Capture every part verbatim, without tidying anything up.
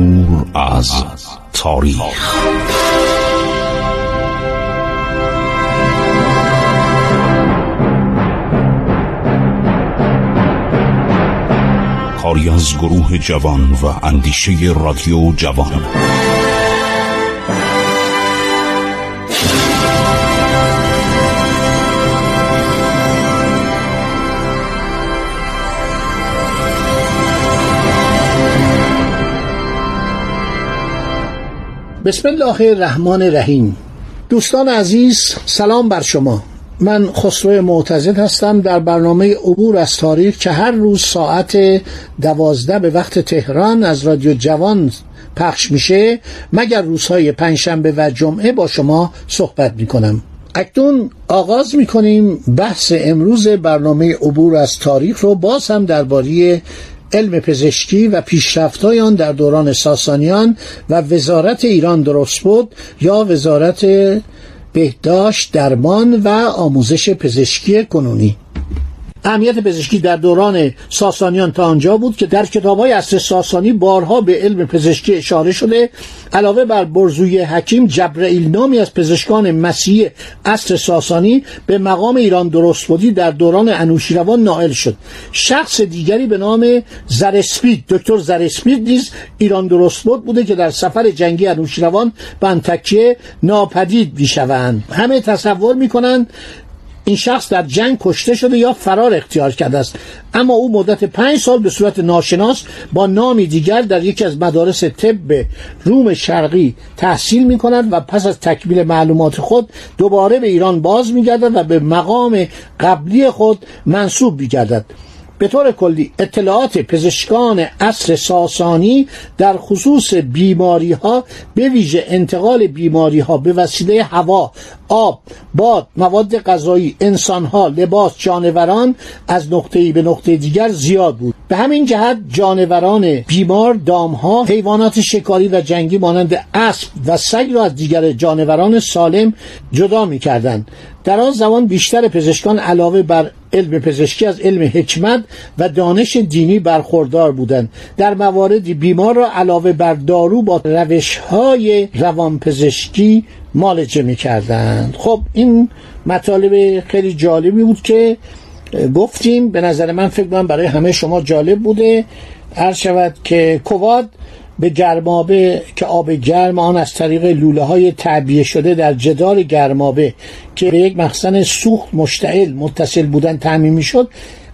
عبور از تاریخ. کاری از گروه جوان و اندیشه رادیو جوان. بسم الله الرحمن الرحیم. دوستان عزیز سلام بر شما، من خسرو معتزید هستم در برنامه عبور از تاریخ که هر روز ساعت دوازده به وقت تهران از رادیو جوان پخش میشه، مگر روزهای پنجشنبه و جمعه با شما صحبت میکنم. اکنون آغاز میکنیم بحث امروز برنامه عبور از تاریخ رو، باز هم درباره علم پزشکی و پیشرفت‌های آن در دوران ساسانیان و وزارت ایران درست بود یا وزارت بهداشت، درمان و آموزش پزشکی کنونی. اهمیت پزشکی در دوران ساسانیان تا آنجا بود که در کتاب‌های عصر ساسانی بارها به علم پزشکی اشاره شده. علاوه بر برزوی حکیم، جبرئیل نامی از پزشکان مسیحی عصر ساسانی به مقام ایران درستبودی در دوران انوشیروان نائل شد. شخص دیگری به نام زرسپید، دکتر زرسپید نیز ایران درستبود بوده که در سفر جنگی انوشیروان به انطاکیه ناپدید می‌شوند. همه تصور می‌کنند این شخص در جنگ کشته شده یا فرار اختیار کرده است، اما او مدت پنج سال به صورت ناشناس با نامی دیگر در یکی از مدارس طب روم شرقی تحصیل می کند و پس از تکمیل معلومات خود دوباره به ایران باز می گردد و به مقام قبلی خود منصوب می گردد. به طور کلی اطلاعات پزشکان عصر ساسانی در خصوص بیماری ها، به ویژه انتقال بیماری ها به وسیله هوا، آب، باد، مواد غذایی، انسان ها، لباس، جانوران از نقطه‌ای به نقطه دیگر زیاد بود. به همین جهت جانوران بیمار، دام ها، حیوانات شکاری و جنگی مانند اسب و سگ را از دیگر جانوران سالم جدا می کردند. در آن زمان بیشتر پزشکان علاوه بر علم پزشکی از علم حکمت و دانش دینی برخوردار بودند. در مواردی بیمار را علاوه بر دارو با روش‌های روانپزشکی معالجه می‌کردند. خب این مطالب خیلی جالبی بود که گفتیم، به نظر من فکر کنم برای همه شما جالب بوده. عرض شود که کواد به گرمابه که آب گرم آن از طریق لوله های تعبیه شده در جدار گرمابه که به یک مخزن سوخت مشتعل متصل بودن تعمیم می شد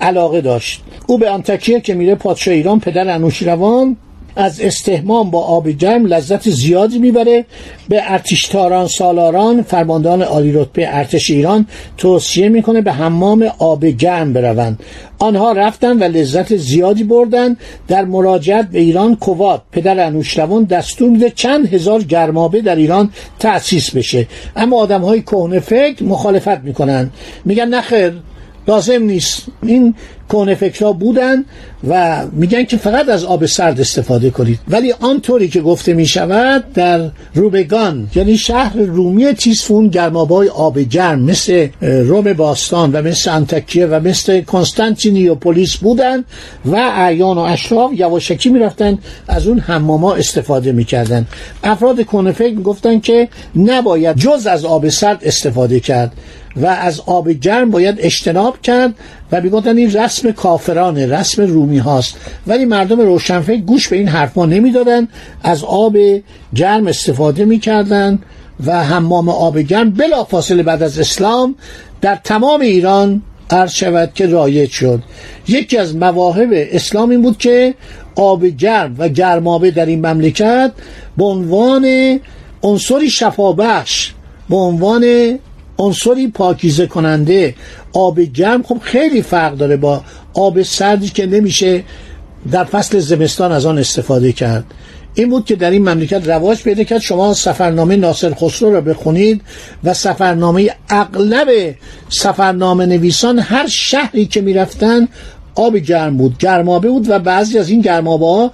علاقه داشت. او به انطاکیه که میره پادشاه ایران، پدر انوشیروان، از استحمام با آب گرم لذت زیادی میبره. به ارتشتاران سالاران، فرماندهان عالی رتبه ارتش ایران توصیه میکنه به حمام آب گرم بروند. آنها رفتند و لذت زیادی بردند. در مراجعت به ایران، کواد پدر انوشیروان دستور میده چند هزار گرمابه در ایران تأسیس بشه، اما آدمهای کهنه فکر مخالفت میکنن، میگن نخیر لازم نیست. این کهنه فکرها بودن و میگن که فقط از آب سرد استفاده کنید. ولی آنطوری که گفته میشود در روبگان، یعنی شهر رومی تیزفون، گرمابه‌های آب گرم مثل روم باستان و مثل انطاکیه و مثل کنستانتینی و پولیس بودن و اعیان و اشراف یواشکی میرفتن از اون حماما استفاده میکردن. افراد کهنه فکر میگفتن که نباید جز از آب سرد استفاده کرد و از آب گرم باید اجتناب کرد و میگفتن این رسم کافرانه، رسم رومی هاست. ولی مردم روشنفکر گوش به این حرفا نمیدادن، از آب گرم استفاده میکردن و حمام آب گرم بلافاصله بعد از اسلام در تمام ایران عرض شود که رایج شد. یکی از مواهب اسلام این بود که آب گرم و گرمابه در این مملکت به عنوان عنصری شفابخش، به عنوان عنصری پاکیزه کننده، آب گرم خب خیلی فرق داره با آب سردی که نمیشه در فصل زمستان از آن استفاده کرد. این بود که در این مملکت رواج پیدا کرد. شما سفرنامه ناصر خسرو را بخونید و سفرنامه اغلب سفرنامه نویسان، هر شهری که میرفتن آب گرم بود، گرمابه بود و بعضی از این گرمابه ها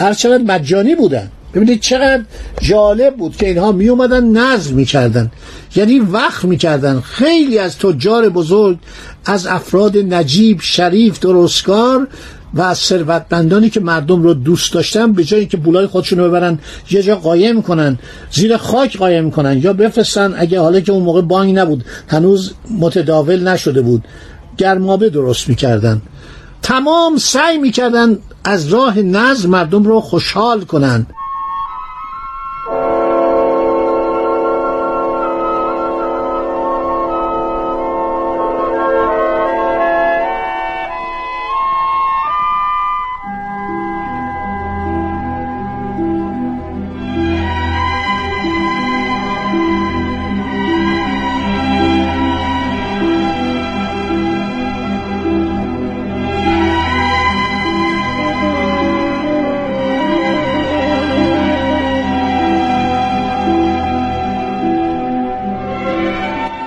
هرچند مجانی بودن. ببینید چقدر جالب بود که اینها می اومدن نظر می کردن، یعنی وقت می کردن. خیلی از تجار بزرگ، از افراد نجیب، شریف، درستکار و از ثروتمندانی که مردم رو دوست داشتن، به جایی که پولای خودشون رو ببرن یه جا قایم کنن، زیر خاک قایم کنن یا بفرستن، اگه حالا که اون موقع بانک نبود، هنوز متداول نشده بود، گرمابه درست میکردن. تمام سعی میکردن از راه نظر مردم رو خوشحال کنن.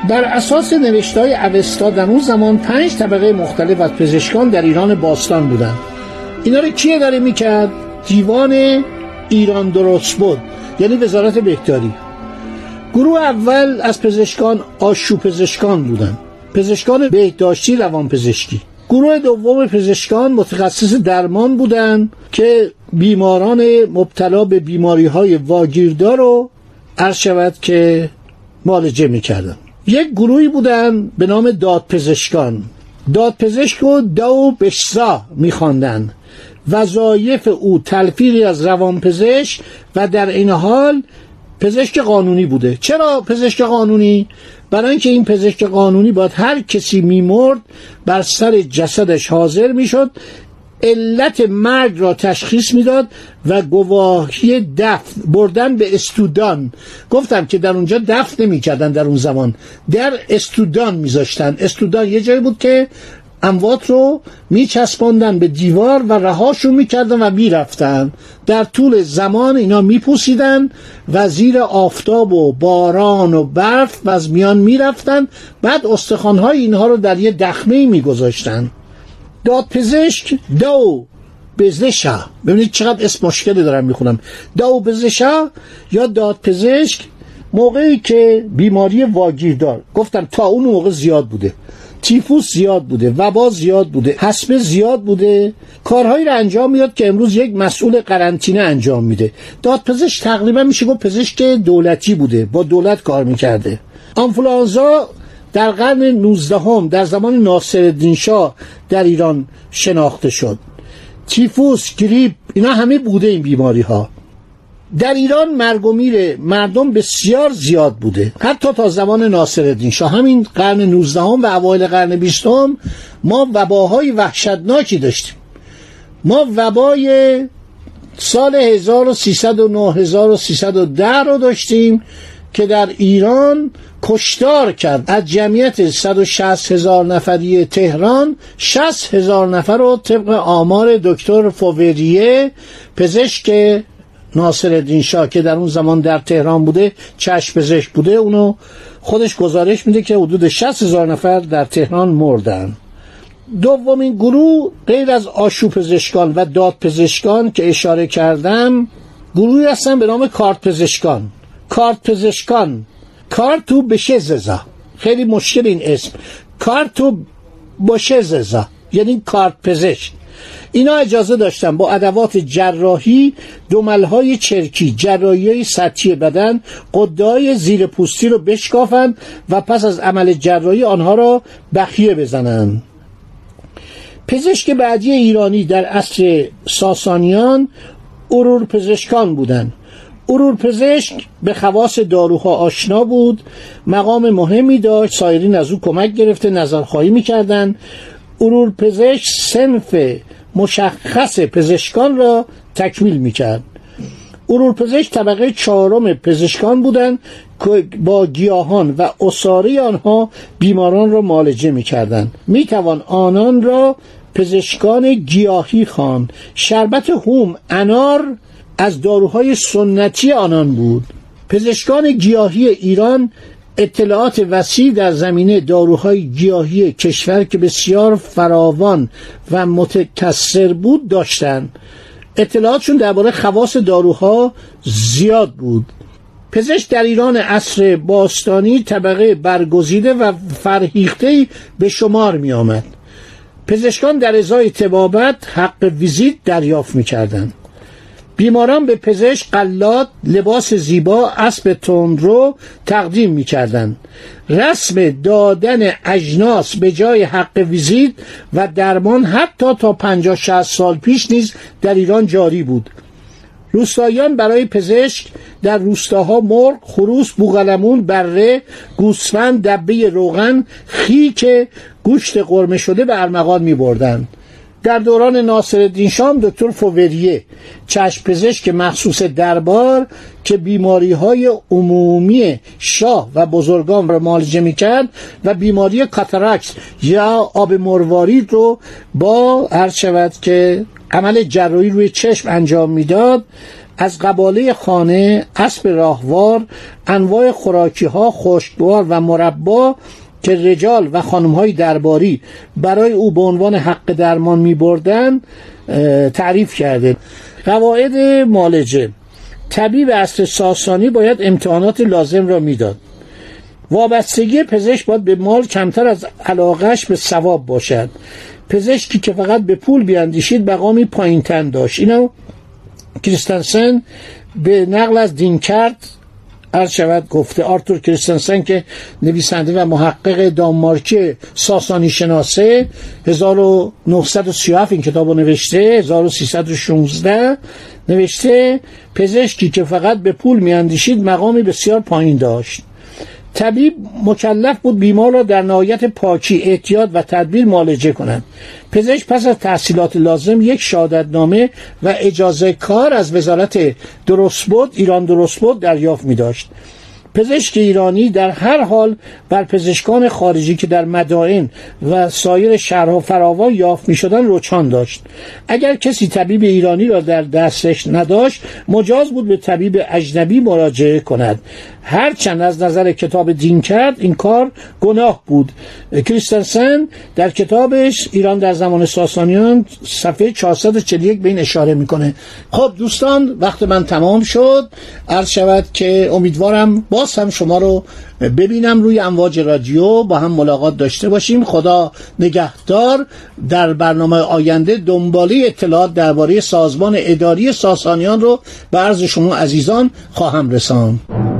بر اساس نوشته‌های اوستا در اون زمان پنج طبقه مختلف از پزشکان در ایران باستان بودند. اینا رو کی اداره میکرد؟ دیوان ایران درست بود، یعنی وزارت بهداری. گروه اول از پزشکان آشوپزشکان بودند، پزشکان بهداشتی، روانپزشکی. گروه دوم پزشکان متخصص درمان بودند که بیماران مبتلا به بیماری‌های واگیردار رو عرض شود که معالجه میکردند. یک گروهی بودن به نام دادپزشکان. دادپزشک رو دو بشزا میخواندن. وظایف او تلفیقی از روانپزشک و در این حال پزشک قانونی بوده. چرا پزشک قانونی؟ برای اینکه این پزشک قانونی باید هر کسی میمرد بر سر جسدش حاضر میشد، علت مرگ را تشخیص میداد و گواهی دفن بردن به استودان. گفتم که در اونجا دفن نمی‌کردن، در اون زمان در استودان میذاشتن. استودان یه جایی بود که اموات رو میچسباندن به دیوار و رهاشون میکردن و میرفتن. در طول زمان اینا میپوسیدن و زیر آفتاب و باران و برف و از میان میرفتن. بعد استخوان‌های اینها رو در یه دخمه میگذاشتن. دادپزشک دو بزشا، ببینید چقدر اسم مشکلی دارم میخونم، دو بزشا یا دادپزشک موقعی که بیماری واگیردار، گفتم تا اون موقع زیاد بوده، تیفوس زیاد بوده، وبا زیاد بوده، حسبه زیاد بوده، کارهایی رو انجام میداد که امروز یک مسئول قرنطینه انجام میده. دادپزشک تقریبا میشه گفت پزشک دولتی بوده، با دولت کار میکرده. آنفولانزا در قرن نوزدهم در زمان ناصرالدین شاه در ایران شناخته شد. تیفوس، گریپ، اینا همه بوده این بیماری ها. در ایران مرگ و میر مردم بسیار زیاد بوده، حتی تا زمان ناصرالدین شاه. همین قرن نوزدهم و اوایل قرن بیستم ما وباهای وحشتناکی داشتیم. ما وبای سال هزار و سیصد و نه هزار و سیصد و ده رو داشتیم که در ایران کشتار کرد. از جمعیت صد و شصت هزار نفری تهران شصت هزار نفر رو طبق آمار دکتر فووریه، پزشک ناصرالدین شاه که در اون زمان در تهران بوده، چشم پزشک بوده، اونو خودش گزارش میده که حدود شصت هزار نفر در تهران مردن. دومین گروه غیر از آشوپزشکان و دادپزشکان که اشاره کردم، گروهی هستن به نام کارتپزشکان. کارتپزشکان، کارتو بشززا، خیلی مشکل این اسم، کارتو بشززا یعنی کارتپزشک. اینا اجازه داشتن با ادوات جراحی، دمل‌های چرکی، جراحی‌های سطحی بدن، غده‌های زیر پوستی رو بشکافن و پس از عمل جراحی آنها را بخیه بزنن. پزشک بعدی ایرانی در عصر ساسانیان ارور پزشکان بودند. ارور پزشک به خواص داروها آشنا بود، مقام مهمی داشت، سایرین از او کمک گرفته نظرخواهی می‌کردند. ارور پزشک صنف مشخص پزشکان را تکمیل می‌کرد. ارور پزشک طبقه چهارم پزشکان بودند که با گیاهان و عصاره آنها بیماران را معالجه می‌کردند. می‌توان آنان را پزشکان گیاهی خواند. شربت هوم، انار از داروهای سنتی آنان بود. پزشکان گیاهی ایران اطلاعات وسیع در زمینه داروهای گیاهی کشور که بسیار فراوان و متکثر بود داشتند. اطلاعاتشون درباره خواص داروها زیاد بود. پزشک در ایران عصر باستانی طبقه برگزیده و فرهیخته‌ای به شمار می آمد. پزشکان در ازای طبابت حق ویزیت دریافت می کردند. بیماران به پزشک قلات، لباس زیبا، اسب تندرو تقدیم می کردند. رسم دادن اجناس به جای حق ویزیت و درمان حتی تا پنجاه شصت سال پیش نیز در ایران جاری بود. روستاییان برای پزشک در روستاها مرغ، خروس، بوقلمون، بره، گوسفند، دبه روغن، خیک، گوشت قرمه شده به ارمغان می بردن. در دوران ناصرالدین شاه دکتر فووریه، چشم پزشک مخصوص دربار که بیماری‌های عمومی شاه و بزرگان را معالجه می‌کرد و بیماری کاتاراکت یا آب مروارید رو با هر شود که عمل جراحی روی چشم انجام میداد، از قباله خانه، اسب راهوار، انواع خوراکی‌ها، خشکبار و مربا که رجال و خانم‌های درباری برای او به عنوان حق درمان می‌بردند تعریف کرده. قواعد معالجه: طبیب عصر ساسانی باید امتحانات لازم را می‌داد. وابستگی پزشک باید به مال کمتر از علاقه‌اش به ثواب باشد. پزشکی که فقط به پول بیاندیشید مقامی پایین‌تن داشت. اینو کریستنسن به نقل از دینکارد ارشد گفته. آرتور کریستنسن که نویسنده و محقق دانمارکی ساسانی شناسه، هزار و نهصد و سی و هفت این کتاب رو نوشته، هزار و سیصد و شانزده نوشته پزشکی که فقط به پول میاندیشید مقامی بسیار پایین داشت. طبیب مکلف بود بیمار را در نهایت پاکی، احتیاط و تدبیر معالجه کند. پزشک پس از تحصیلات لازم یک شهادتنامه و اجازه کار از وزارت درستبود ایران درستبود دریافت می داشت. پزشک ایرانی در هر حال بر پزشکان خارجی که در مدائن و سایر شهرها فراوان یافت می شدن روچان داشت. اگر کسی طبیب ایرانی را در دستش نداشت مجاز بود به طبیب اجنبی مراجعه کند. هرچند از نظر کتاب دینکارد این کار گناه بود. کریستنسن در کتابش ایران در زمان ساسانیان صفحه چهارصد و چهل و یک به این اشاره میکنه. خب دوستان وقت من تمام شد. عرض شود که امیدوارم باز هم شما رو ببینم روی امواج رادیو، با هم ملاقات داشته باشیم. خدا نگهدار. در برنامه آینده دنباله اطلاعات درباره سازمان اداری ساسانیان رو به عرض شما عزیزان خواهم رساند.